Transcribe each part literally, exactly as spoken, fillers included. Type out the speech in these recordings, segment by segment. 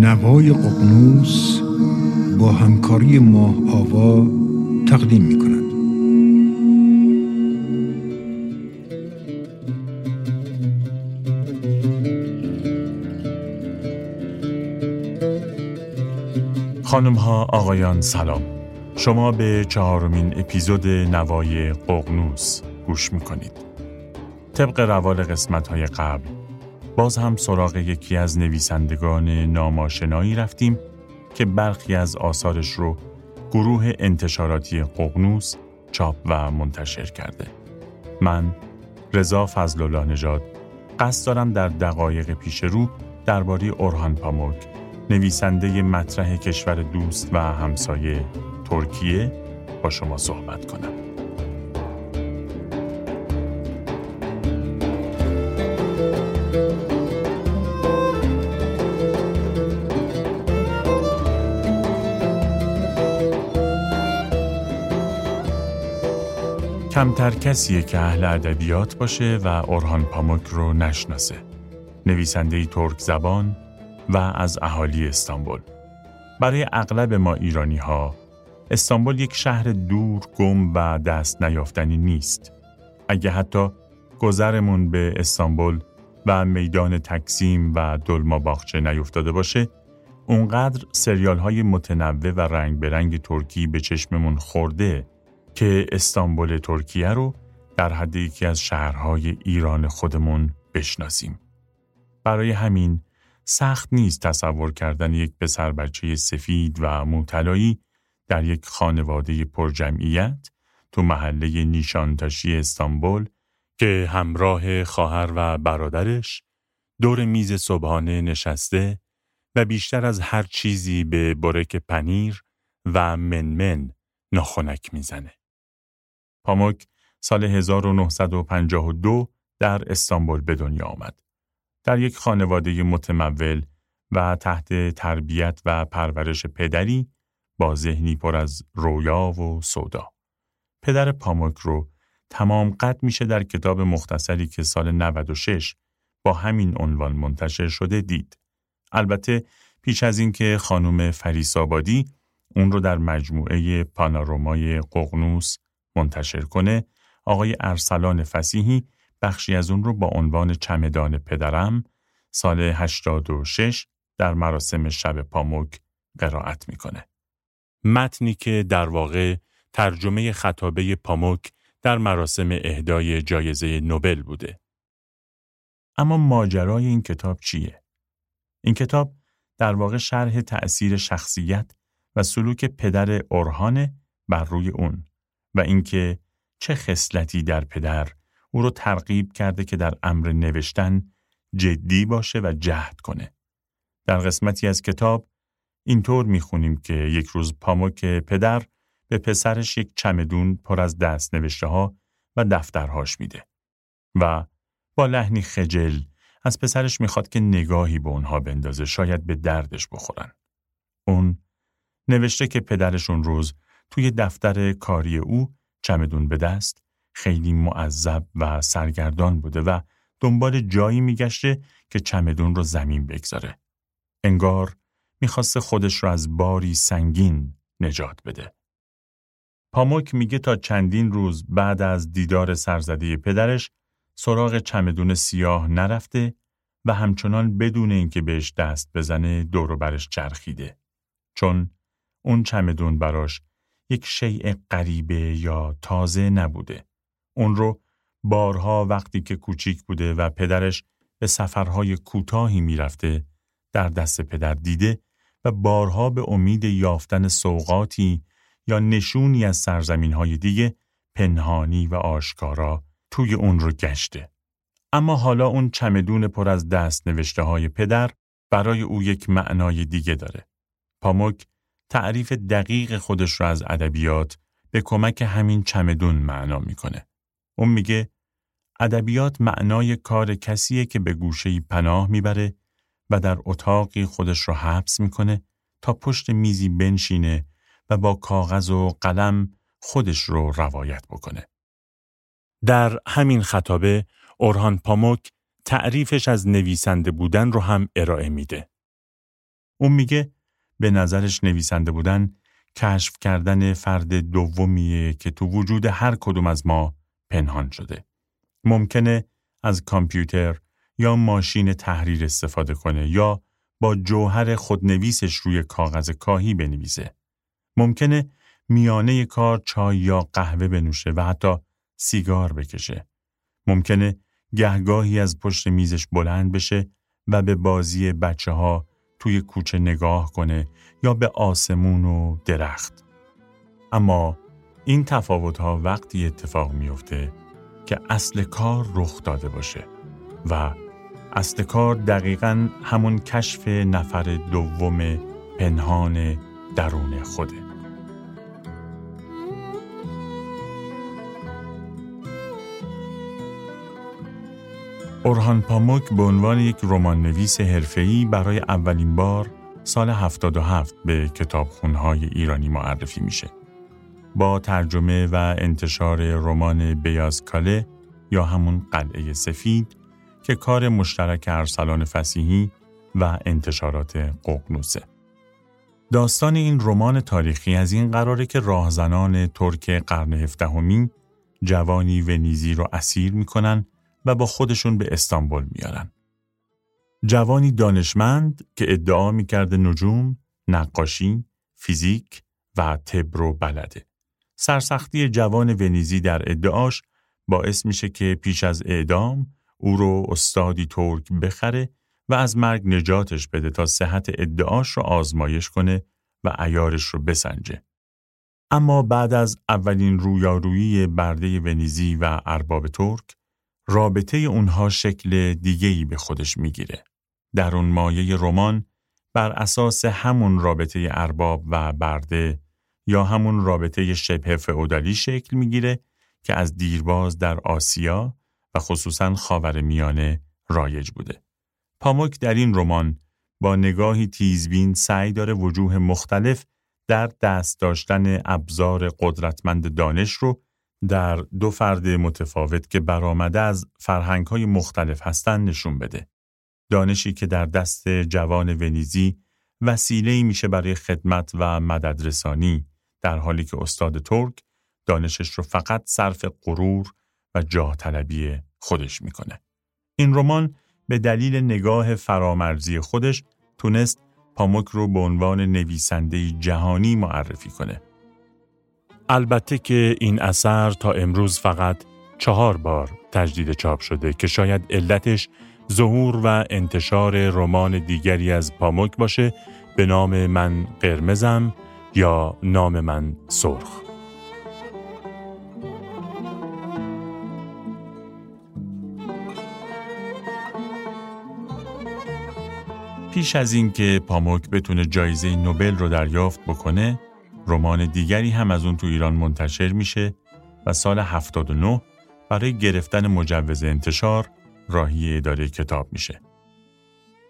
نوای ققنوس با همکاری ماه آوا تقدیم می کند. خانمها، آقایان، سلام. شما به چهارمین اپیزود نوای ققنوس گوش میکنید. طبق روال قسمت‌های قبل باز هم سراغ یکی از نویسندگان ناماشنایی رفتیم که برخی از آثارش رو گروه انتشاراتی ققنوس چاپ و منتشر کرده. من رضا فضل‌الله نژاد قصد دارم در دقایق پیش رو درباره اورهان پاموک، نویسنده مطرح کشور دوست و همسایه ترکیه، با شما صحبت کنم. کمتر کسیه که اهل ادبیات باشه و اورهان پاموک رو نشناسه. نویسنده ترک زبان و از اهالی استانبول. برای اغلب ما ایرانی ها استانبول یک شهر دور، گم و دست نیافتنی نیست. اگه حتی گذرمون به استانبول و میدان تکسیم و دلما باغچه نیفتاده باشه، اونقدر سریال های متنوع و رنگ به رنگ ترکی به چشممون خورده که استانبول ترکیه رو در حد یکی از شهرهای ایران خودمون بشناسیم. برای همین سخت نیست تصور کردن یک پسر بچه سفید و موطلایی در یک خانواده پرجمعیت تو محله نیشانتاشی استانبول که همراه خواهر و برادرش دور میز صبحانه نشسته و بیشتر از هر چیزی به برک پنیر و منمن ناخنک میزنه. پاموک سال هزار و نهصد و پنجاه و دو در استانبول به دنیا آمد. در یک خانواده متمول و تحت تربیت و پرورش پدری با ذهنی پر از رویا و سودا. پدر پاموک رو تمام قد میشه در کتاب مختصری که سال نود و شش با همین عنوان منتشر شده دید. البته پیش از این که خانم فرّیسآبادی اون رو در مجموعه پانوراما ققنوس منتشر کنه، آقای ارسلان فصیحی بخشی از اون رو با عنوان چمدان پدرم سال هشتاد و شش در مراسم شب پاموک قرائت میکنه. متنی که در واقع ترجمه خطابه پاموک در مراسم اهدای جایزه نوبل بوده. اما ماجرای این کتاب چیه؟ این کتاب در واقع شرح تأثیر شخصیت و سلوک پدر اورهان بر روی اون و اینکه چه خصلتی در پدر او رو ترغیب کرده که در امر نوشتن جدی باشه و جهد کنه. در قسمتی از کتاب اینطور میخونیم که یک روز پاموک پدر به پسرش یک چمدون پر از دست نوشته ها و دفترهاش میده و با لحنی خجل از پسرش میخواد که نگاهی به اونها بندازه، شاید به دردش بخورن. اون نوشته که پدرش اون روز توی دفتر کاری او چمدون به دست خیلی معذب و سرگردان بوده و دنبال جایی میگشته که چمدون رو زمین بگذاره. انگار میخواست خودش رو از باری سنگین نجات بده. پاموک میگه تا چندین روز بعد از دیدار سرزده پدرش سراغ چمدون سیاه نرفته و همچنان بدون اینکه بهش دست بزنه دور و برش چرخیده. چون اون چمدون براش یک شیء غریبه یا تازه نبوده. اون رو بارها وقتی که کوچیک بوده و پدرش به سفرهای کوتاهی میرفته در دست پدر دیده و بارها به امید یافتن سوغاتی یا نشونی از سرزمینهای دیگه پنهانی و آشکارا توی اون رو گشته. اما حالا اون چمدون پر از دست نوشته های پدر برای او یک معنای دیگه داره. پاموک تعریف دقیق خودش رو از ادبیات به کمک همین چمدون معنا میکنه. اون میگه ادبیات معنای کار کسیه که به گوشه‌ای پناه میبره و در اتاقی خودش رو حبس میکنه تا پشت میزی بنشینه و با کاغذ و قلم خودش رو روایت بکنه. در همین خطابه اورهان پاموک تعریفش از نویسنده بودن رو هم ارائه میده. اون میگه به نظرش نویسنده بودن کشف کردن فرد دومیه که تو وجود هر کدوم از ما پنهان شده. ممکنه از کامپیوتر یا ماشین تحریر استفاده کنه یا با جوهر خودنویسش روی کاغذ کاهی بنویسه. ممکنه میانه کار چای یا قهوه بنوشه و حتی سیگار بکشه. ممکنه گهگاهی از پشت میزش بلند بشه و به بازی بچه ها توی کوچه نگاه کنه یا به آسمون و درخت. اما این تفاوت‌ها وقتی اتفاق میفته که اصل کار رخ داده باشه و اصل کار دقیقاً همون کشف نفر دوم پنهان درون خوده. اورهان پاموک به عنوان یک رمان‌نویس حرفه‌ای برای اولین بار سال هفتاد و هفت به کتابخونه‌های ایرانی معرفی میشه. با ترجمه و انتشار رمان بیاز کاله یا همون قلعه سفید که کار مشترک ارسلان فصیحی و انتشارات ققنوسه. داستان این رمان تاریخی از این قراره که راهزنان ترک قرن هفدهمی جوانی ونیزی رو اسیر میکنن و با خودشون به استانبول میارن. جوانی دانشمند که ادعا میکرده نجوم، نقاشی، فیزیک و طب رو بلده. سرسختی جوان ونیزی در ادعاش باعث میشه که پیش از اعدام او رو استادی ترک بخره و از مرگ نجاتش بده تا صحت ادعاش رو آزمایش کنه و عیارش رو بسنجه. اما بعد از اولین رویارویی برده ونیزی و ارباب ترک، رابطه اونها شکل دیگه‌ای به خودش میگیره. در اون مایه رمان بر اساس همون رابطه ارباب و برده یا همون رابطه شبه فئودالی شکل میگیره که از دیرباز در آسیا و خصوصاً خاورمیانه رایج بوده. پاموک در این رمان با نگاهی تیزبین سعی داره وجوه مختلف در دست داشتن ابزار قدرتمند دانش رو در دو فرد متفاوت که برآمده از فرهنگ‌های مختلف هستند نشون بده. دانشی که در دست جوان ونیزی وسیله‌ای میشه برای خدمت و مددرسانی، در حالی که استاد ترک دانشش رو فقط صرف غرور و جاه طلبی خودش میکنه. این رمان به دلیل نگاه فرامرزی خودش تونست پاموک رو به عنوان نویسنده جهانی معرفی کنه. البته که این اثر تا امروز فقط چهار بار تجدید چاپ شده که شاید علتش ظهور و انتشار رمان دیگری از پاموک باشه به نام من قرمزم یا نام من سرخ. پیش از این که پاموک بتونه جایزه نوبل رو دریافت بکنه، رمان دیگری هم از اون تو ایران منتشر میشه و سال هفتاد و نه برای گرفتن مجوز انتشار راهی اداره کتاب میشه.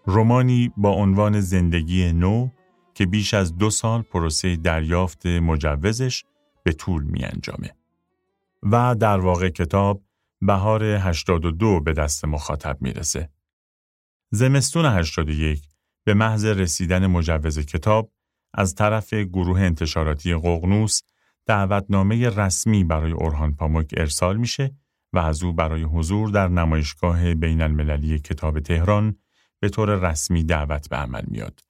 رمانی با عنوان زندگی نو که بیش از دو سال پروسه دریافت مجوزش به طول میانجامه و در واقع کتاب بهار هشتاد و دو به دست مخاطب میرسه. زمستون هشتاد و یک به محض رسیدن مجوز کتاب از طرف گروه انتشاراتی ققنوس دعوتنامه رسمی برای اورهان پاموک ارسال میشه و از او برای حضور در نمایشگاه بین المللی کتاب تهران به طور رسمی دعوت به عمل میاد.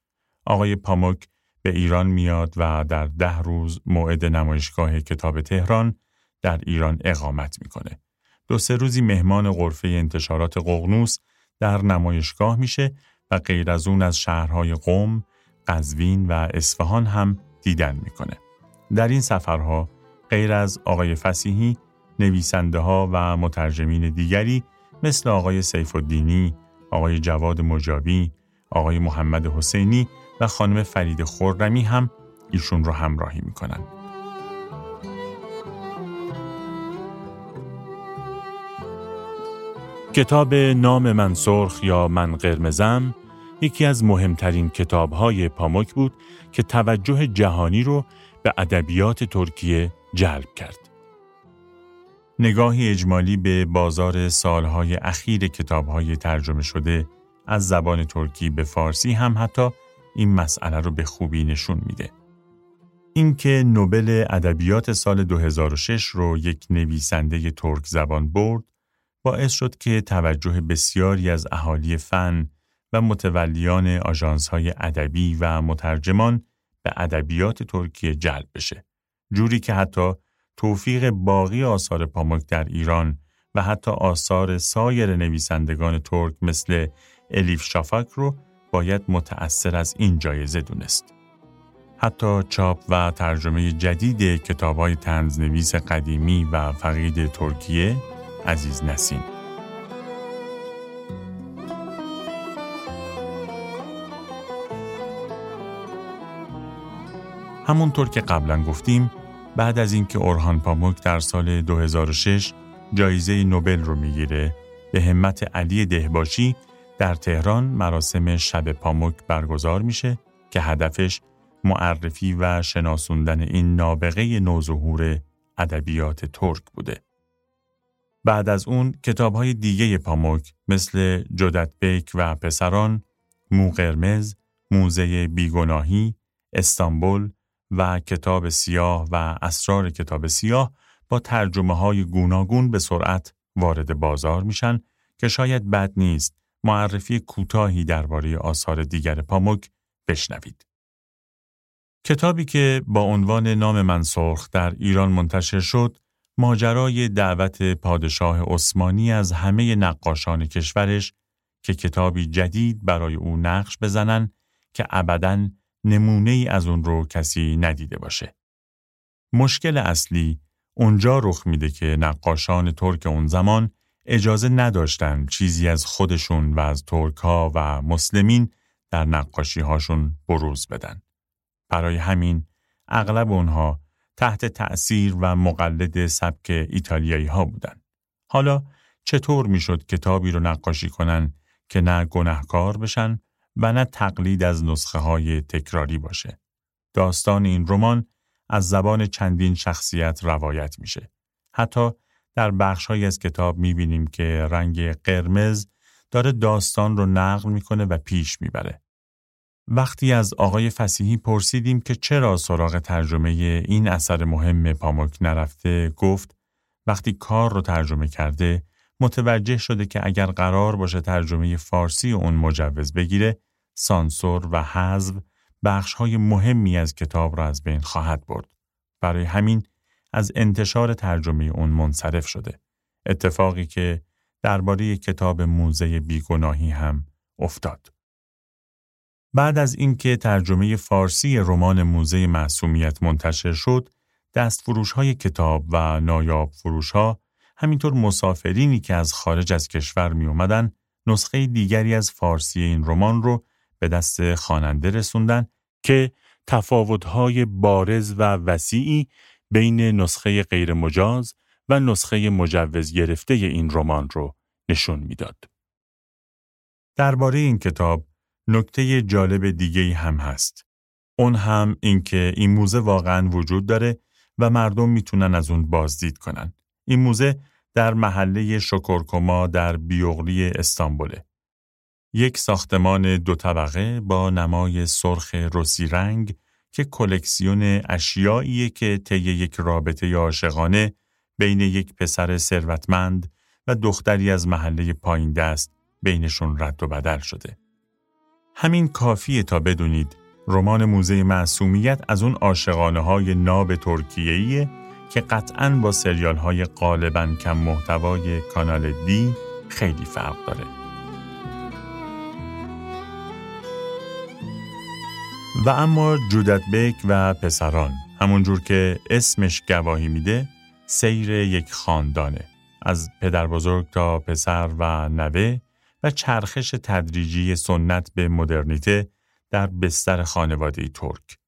آقای پاموک به ایران میاد و در ده روز موعد نمایشگاه کتاب تهران در ایران اقامت میکنه. دو سه روزی مهمان غرفه انتشارات ققنوس در نمایشگاه میشه و غیر از اون از شهرهای قم، قزوین و اصفهان هم دیدن میکنه. در این سفرها غیر از آقای فصیحی، نویسنده ها و مترجمین دیگری مثل آقای سیف الدینی، آقای جواد مجابی، آقای محمد حسینی و خانم فرید خورمی هم ایشون رو همراهی میکنن. کتاب نام من سرخ یا من قرمزم یکی از مهمترین کتاب‌های پاموک بود که توجه جهانی رو به ادبیات ترکیه جلب کرد. نگاهی اجمالی به بازار سالهای اخیر کتاب‌های ترجمه شده از زبان ترکی به فارسی هم حتی این مسئله رو به خوبی نشون میده. اینکه نوبل ادبیات سال دو هزار و شش رو یک نویسنده ترک زبان برد باعث شد که توجه بسیاری از اهالی فن و متولیان آژانس‌های ادبی و مترجمان به ادبیات ترکیه جلب بشه، جوری که حتی توفیق باقی آثار پاموک در ایران و حتی آثار سایر نویسندگان ترک مثل الیف شافک رو باید متأثر از این جایزه دونست. حتی چاپ و ترجمه جدید کتاب‌های طنزنویس قدیمی و فقید ترکیه عزیز نسین. همونطور که قبلا گفتیم، بعد از اینکه اورهان پاموک در سال دو هزار و شش جایزه نوبل رو میگیره، به همت علی دهباشی در تهران مراسم شب پاموک برگزار میشه که هدفش معرفی و شناسوندن این نابغه نوظهور ادبیات ترک بوده. بعد از اون کتاب‌های دیگه پاموک مثل جودت بیک و پسران، موقرمز، موزه بیگناهی، استانبول و کتاب سیاه و اسرار کتاب سیاه با ترجمه‌های گوناگون به سرعت وارد بازار میشن که شاید بد نیست معرفی کوتاهی درباره آثار دیگر پاموک بشنوید. کتابی که با عنوان نام من سرخ در ایران منتشر شد، ماجرای دعوت پادشاه عثمانی از همه نقاشان کشورش که کتابی جدید برای او نقش بزنن که ابداً نمونه ای از اون رو کسی ندیده باشه. مشکل اصلی اونجا رخ میده که نقاشان ترک اون زمان اجازه نداشتن چیزی از خودشون و از ترک‌ها و مسلمین در نقاشی‌هاشون بروز بدن. برای همین اغلب اونها تحت تأثیر و مقلد سبک ایتالیایی ها بودن. حالا چطور میشد کتابی رو نقاشی کنن که نه گناهکار بشن و نه تقلید از نسخه های تکراری باشه؟ داستان این رمان از زبان چندین شخصیت روایت میشه. حتی در بخش‌هایی از کتاب میبینیم که رنگ قرمز داره داستان رو نقل میکنه و پیش میبره. وقتی از آقای فصیحی پرسیدیم که چرا سراغ ترجمه این اثر مهم پاموک نرفته، گفت وقتی کار رو ترجمه کرده متوجه شده که اگر قرار باشه ترجمه فارسی اون مجوز بگیره، سانسور و حذف بخش‌های مهمی از کتاب را از بین خواهد برد. برای همین از انتشار ترجمه اون منصرف شده. اتفاقی که درباره کتاب موزه بیگناهی هم افتاد. بعد از اینکه ترجمه فارسی رمان موزه معصومیت منتشر شد، دستفروش‌های کتاب و نایاب فروش‌ها همینطور مسافرینی که از خارج از کشور می اومدن نسخه دیگری از فارسی این رمان رو به دست خواننده رسوندن که تفاوت‌های بارز و وسیعی بین نسخه غیر مجاز و نسخه مجوز گرفته این رمان رو نشون میداد. درباره این کتاب نکته جالب دیگه‌ای هم هست. اون هم این که این موزه واقعاً وجود داره و مردم میتونن از اون بازدید کنن. این موزه در محله شکرکما در بیوغلی استانبوله. یک ساختمان دو طبقه با نمای سرخ رسی رنگ که کلکسیون اشیاییه که طی یک رابطه عاشقانه بین یک پسر ثروتمند و دختری از محله پایین دست بینشون رد و بدل شده. همین کافیه تا بدونید رمان موزه معصومیت از اون عاشقانه های ناب ترکیه‌ایه که قطعاً با سریال های غالباً کم محتوای کانال دی خیلی فرق داره. و اما جودت بیک و پسران، همونجور که اسمش گواهی میده، سیر یک خاندانه، از پدر بزرگ تا پسر و نوه و چرخش تدریجی سنت به مدرنیته در بستر خانواده ترک.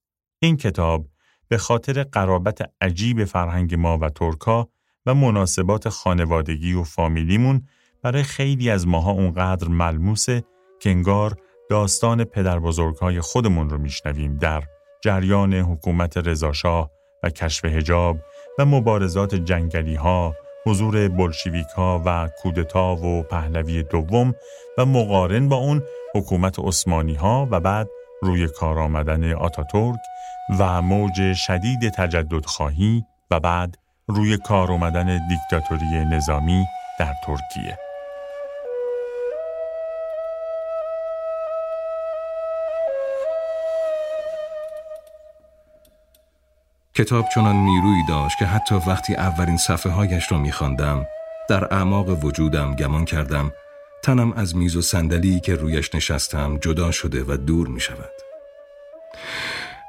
این کتاب به خاطر قرابت عجیب فرهنگ ما و ترک‌ها و مناسبات خانوادگی و فامیلیمون برای خیلی از ماها اونقدر ملموسه که انگار داستان پدر بزرگ‌های خودمون رو میشنویم در جریان حکومت رضاشاه و کشف حجاب و مبارزات جنگلی‌ها، حضور بلشویک‌ها و کودتا و پهلوی دوم و مقارن با اون حکومت عثمانی‌ها و بعد روی کار آمدن آتاتورک و موج شدید تجددخواهی و بعد روی کار آمدن دیکتاتوری نظامی در ترکیه. کتاب چنان نیرویی داشت که حتی وقتی اولین صفحه هایش را می‌خواندم، در اعماق وجودم گمان کردم تنم از میز و صندلی که رویش نشستم جدا شده و دور می شود.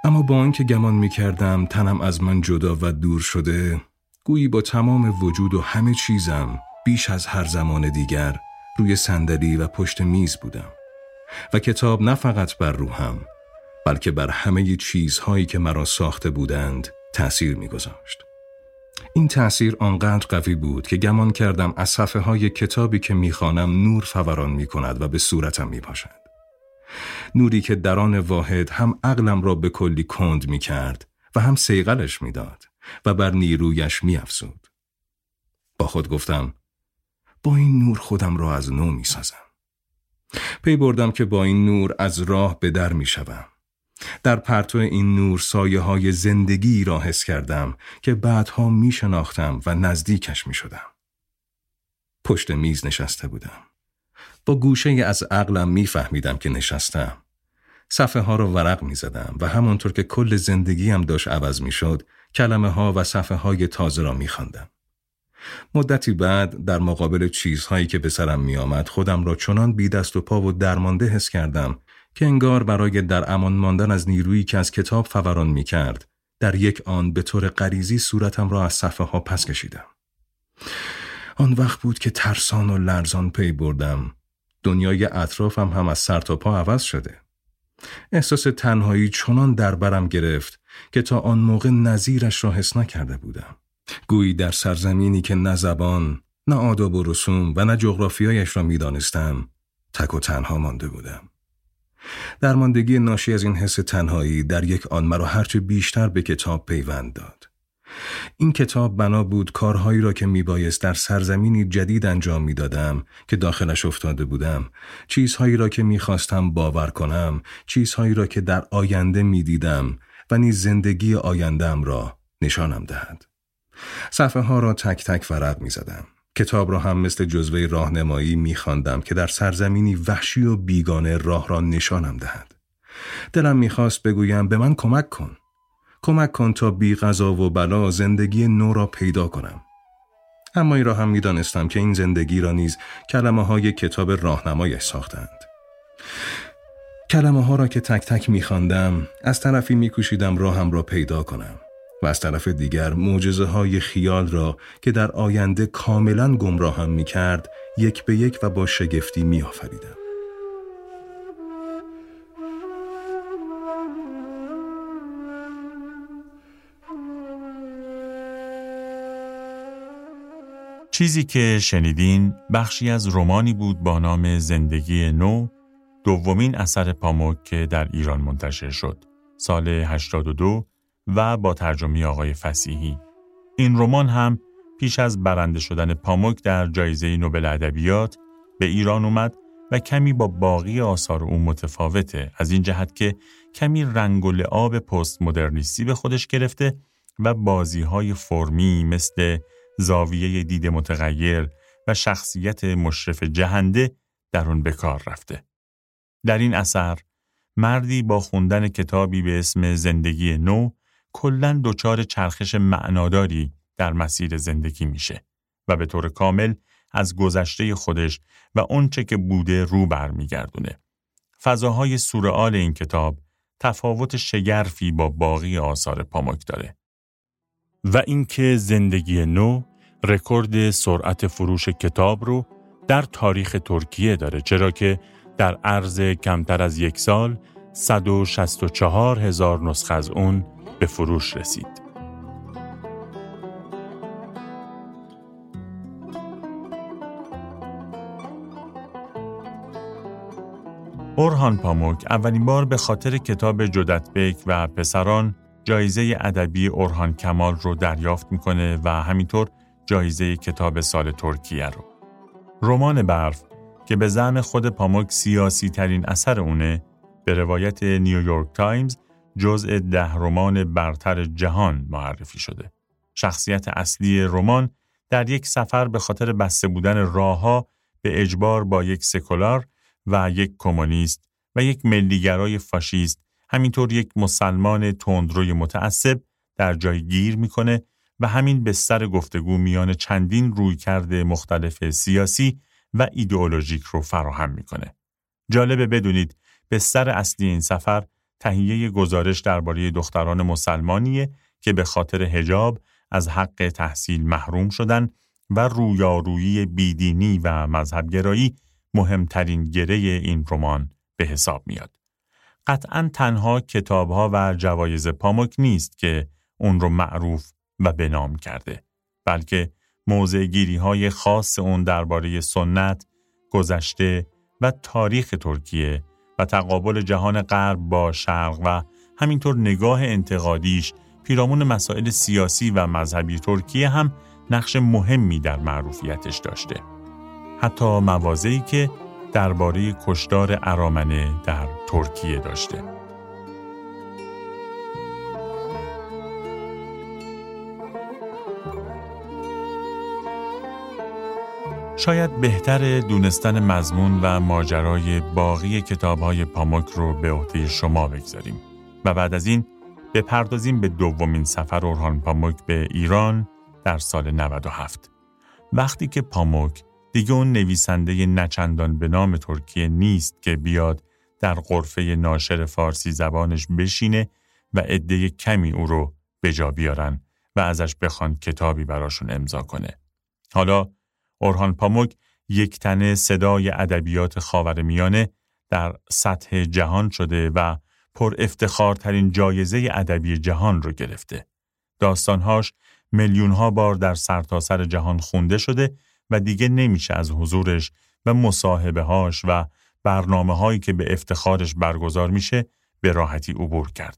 اما با آنکه گمان می کردم تنم از من جدا و دور شده، گویی با تمام وجود و همه چیزم بیش از هر زمان دیگر روی صندلی و پشت میز بودم و کتاب نه فقط بر روحم بلکه بر همه چیزهایی که مرا ساخته بودند تأثیر می گذاشت. این تأثیر آنقدر قوی بود که گمان کردم از صفحه های کتابی که میخوانم نور فوران میکند و به صورتم میپاشد. نوری که در آن واحد هم عقلم را به کلی کند میکرد و هم صیقلش میداد و بر نیرویش میافزود. با خود گفتم با این نور خودم را از نو میسازم. پی بردم که با این نور از راه به در میشوم. در پرتو این نور سایه های زندگی را حس کردم که بعدها می شناختم و نزدیکش می شدم. پشت میز نشسته بودم. با گوشه از عقلم می فهمیدم که نشستم. صفحه ها را ورق می زدم و همانطور که کل زندگیم داشت عوض می شد، کلمه ها و صفحه های تازه را می خواندم. مدتی بعد در مقابل چیزهایی که به سرم می آمد خودم را چنان بی دست و پا و درمانده حس کردم که انگار برای در امان ماندن از نیرویی که از کتاب فوران می کرد، در یک آن به طور غریزی صورتم را از صفحه ها پس کشیدم. آن وقت بود که ترسان و لرزان پی بردم دنیای اطرافم هم از سر تا پا عوض شده. احساس تنهایی چنان در برم گرفت که تا آن موقع نظیرش را حس نکرده بودم. گویی در سرزمینی که نه زبان، نه آداب و رسوم و نه جغرافیایش را می دانستم، تک و تنها مانده بودم. درماندگی ناشی از این حس تنهایی در یک آن مرا هرچه بیشتر به کتاب پیوند داد. این کتاب بنا بود کارهایی را که میبایست در سرزمینی جدید انجام میدادم که داخلش افتاده بودم، چیزهایی را که میخواستم باور کنم، چیزهایی را که در آینده میدیدم و نیز زندگی آینده‌ام را نشانم دهد. صفحه ها را تک تک ورق میزدم. کتاب را هم مثل جزوه راهنمایی می‌خواندم که در سرزمینی وحشی و بیگانه راه را نشانم دهد. دلم می‌خواست بگویم به من کمک کن. کمک کن تا بی قضا و بلا زندگی نو را پیدا کنم. اما این را هم می‌دانستم که این زندگی را نیز کلمه‌های کتاب راهنمایش ساختند. کلمه‌ها را که تک تک می‌خواندم، از طرفی می‌کوشیدم راهم را پیدا کنم و از طرف دیگر معجزه های خیال را که در آینده کاملا گمراهم می کرد یک به یک و با شگفتی می آفریدم. چیزی که شنیدین بخشی از رمانی بود با نام زندگی نو، دومین اثر پاموک که در ایران منتشر شد سال هشتاد و دو و با ترجمه آقای فصیحی. این رمان هم پیش از برنده شدن پاموک در جایزه نوبل ادبیات به ایران اومد و کمی با باقی آثار او متفاوته، از این جهت که کمی رنگ و لعاب پست مدرنیستی به خودش گرفته و بازی‌های فرمی مثل زاویه دید متغیر و شخصیت مشرف جهنده در اون به کار رفته. در این اثر مردی با خوندن کتابی به اسم زندگی نو کلن دوچار چرخش معناداری در مسیر زندگی میشه و به طور کامل از گذشته خودش و اونچه که بوده رو برمیگردونه. فضاهای سورئال این کتاب تفاوت شگرفی با باقی آثار پاموک داره. و اینکه زندگی نو رکورد سرعت فروش کتاب رو در تاریخ ترکیه داره، چرا که در عرض کمتر از یک سال صد و شصت و چهار هزار نسخه از اون به فروش رسید. اورهان پاموک اولین بار به خاطر کتاب جودت بیک و پسران جایزه ادبی اورهان کمال رو دریافت میکنه و همینطور جایزه کتاب سال ترکیه رو. رمان برف که به زعم خود پاموک سیاسی ترین اثر اونه، به روایت نیویورک تایمز جزء ده رمان برتر جهان معرفی شده. شخصیت اصلی رمان در یک سفر به خاطر بسته بودن راهها به اجبار با یک سکولار و یک کمونیست و یک ملیگرای فاشیست، همینطور یک مسلمان تندروی متعصب در جای گیر میکنه و همین بستر گفتگو میان چندین رویکرد مختلف سیاسی و ایدئولوژیک رو فراهم میکنه. جالبه بدونید بستر اصلی این سفر تهیه گزارش درباره دختران مسلمانیه که به خاطر حجاب از حق تحصیل محروم شدن و رویارویی بیدینی و مذهبگرایی مهمترین گره این رمان به حساب میاد. قطعاً تنها کتابها و جوایز پاموک نیست که اون رو معروف و به نام کرده، بلکه موضع‌گیری‌های خاص اون درباره سنت، گذشته و تاریخ ترکیه و تقابل جهان غرب با شرق و همینطور نگاه انتقادیش پیرامون مسائل سیاسی و مذهبی ترکیه هم نقش مهمی در معروفیتش داشته. حتی موازه‌ای که درباره کشتار ارامنه در ترکیه داشته. شاید بهتر دونستن مضمون و ماجرای باقی کتاب‌های پاموک رو به عهده شما بگذاریم و بعد از این بپردازیم به دومین سفر اورهان پاموک به ایران در سال نود و هفت. وقتی که پاموک دیگه اون نویسنده نچندان به نام ترکیه نیست که بیاد در غرفه ناشر فارسی زبانش بشینه و عده کمی او رو به جا بیارن و ازش بخوان کتابی براشون امضا کنه. حالا اورهان پاموک یک تنه صدای ادبیات خاورمیانه در سطح جهان شده و پر افتخارترین جایزه ادبی جهان رو گرفته. داستانهاش میلیون‌ها بار در سرتاسر جهان خوانده شده و دیگه نمیشه از حضورش و مصاحبه‌هاش و برنامه‌هایی که به افتخارش برگزار میشه به راحتی عبور کرد.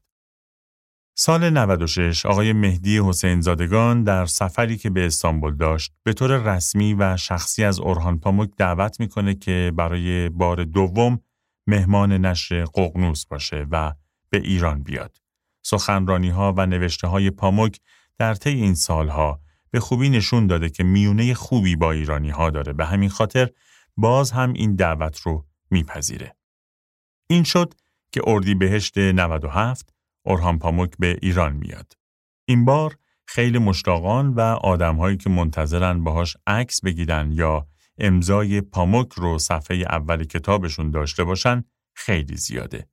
سال نود و شش آقای مهدی حسین زادگان در سفری که به استانبول داشت به طور رسمی و شخصی از اورهان پاموک دعوت میکنه که برای بار دوم مهمان نشر ققنوس باشه و به ایران بیاد. سخنرانی‌ها و نوشته‌های پاموک در طی این سال‌ها به خوبی نشون داده که میونه خوبی با ایرانی ها داره، به همین خاطر باز هم این دعوت رو میپذیره. این شد که اردیبهشت نود و هفت اورهان پاموک به ایران میاد. این بار خیلی مشتاقان و آدم‌هایی که منتظرن باهاش عکس بگیرن یا امضای پاموک رو صفحه اول کتابشون داشته باشن خیلی زیاده.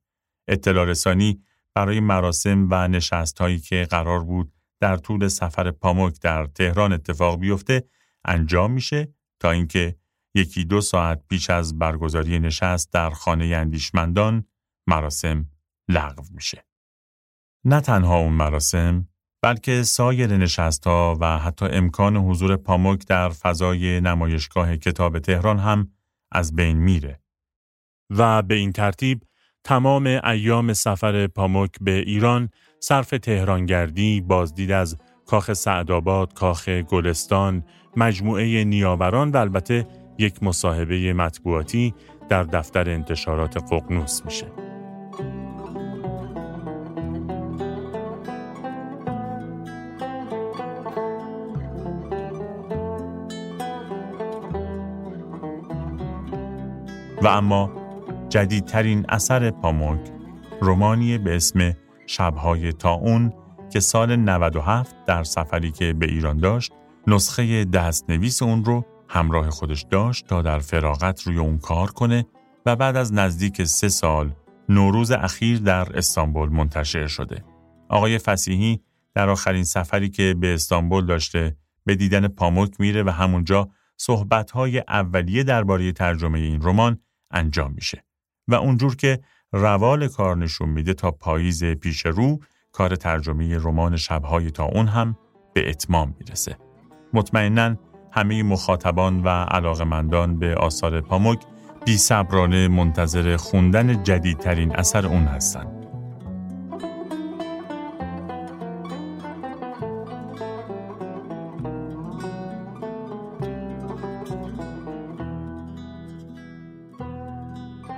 اطلاع رسانی برای مراسم و نشست‌هایی که قرار بود در طول سفر پاموک در تهران اتفاق بیفته انجام میشه تا اینکه یکی دو ساعت پیش از برگزاری نشست در خانه اندیشمندان مراسم لغو میشه. نه تنها اون مراسم بلکه سایر نشست‌ها و حتی امکان حضور پاموک در فضای نمایشگاه کتاب تهران هم از بین میره و به این ترتیب تمام ایام سفر پاموک به ایران صرف تهرانگردی، بازدید از کاخ سعدآباد، کاخ گلستان، مجموعه نیاوران و البته یک مصاحبه مطبوعاتی در دفتر انتشارات ققنوس میشه. و اما جدیدترین اثر پاموک رمانی به اسم شبهای طاعون که سال نود و هفت در سفری که به ایران داشت نسخه دستنویس اون رو همراه خودش داشت تا در فراغت روی اون کار کنه و بعد از نزدیک سه سال نوروز اخیر در استانبول منتشر شده. آقای فصیحی در آخرین سفری که به استانبول داشته به دیدن پاموک میره و همونجا صحبت‌های اولیه درباره ترجمه این رمان انجام میشه و اونجور که روال کار نشون میده تا پاییز پیش رو کار ترجمه رمان شبهای طاعون هم به اتمام میرسه. مطمئناً همه مخاطبان و علاقه‌مندان به آثار پاموک بی‌صبرانه منتظر خوندن جدیدترین اثر اون هستن.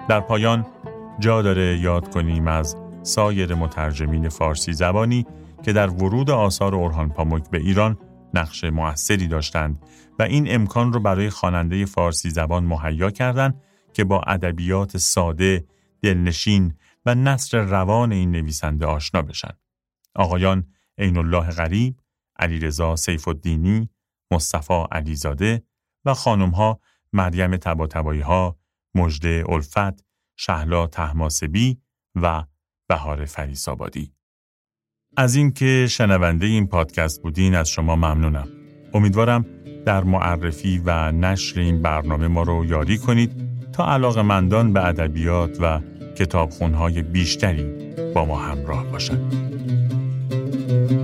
در پایان جا داره یاد کنیم از سایر مترجمین فارسی زبانی که در ورود آثار اورهان پاموک به ایران نقش مؤثری داشتند و این امکان رو برای خواننده فارسی زبان مهیا کردند که با ادبیات ساده، دلنشین و نثر روان این نویسنده آشنا بشن. آقایان عین‌الله قریب، علیرضا سیف الدینی، مصطفی علیزاده و خانم‌ها مریم طباطبایی‌ها، موجدی الفت، شهلا طهماسبی و بهار فرّیسآبادی. از اینکه شنونده این پادکست بودین از شما ممنونم. امیدوارم در معرفی و نشر این برنامه ما رو یاری کنید تا علاقه‌مندان به ادبیات و کتابخوان‌های بیشتری با ما همراه باشند.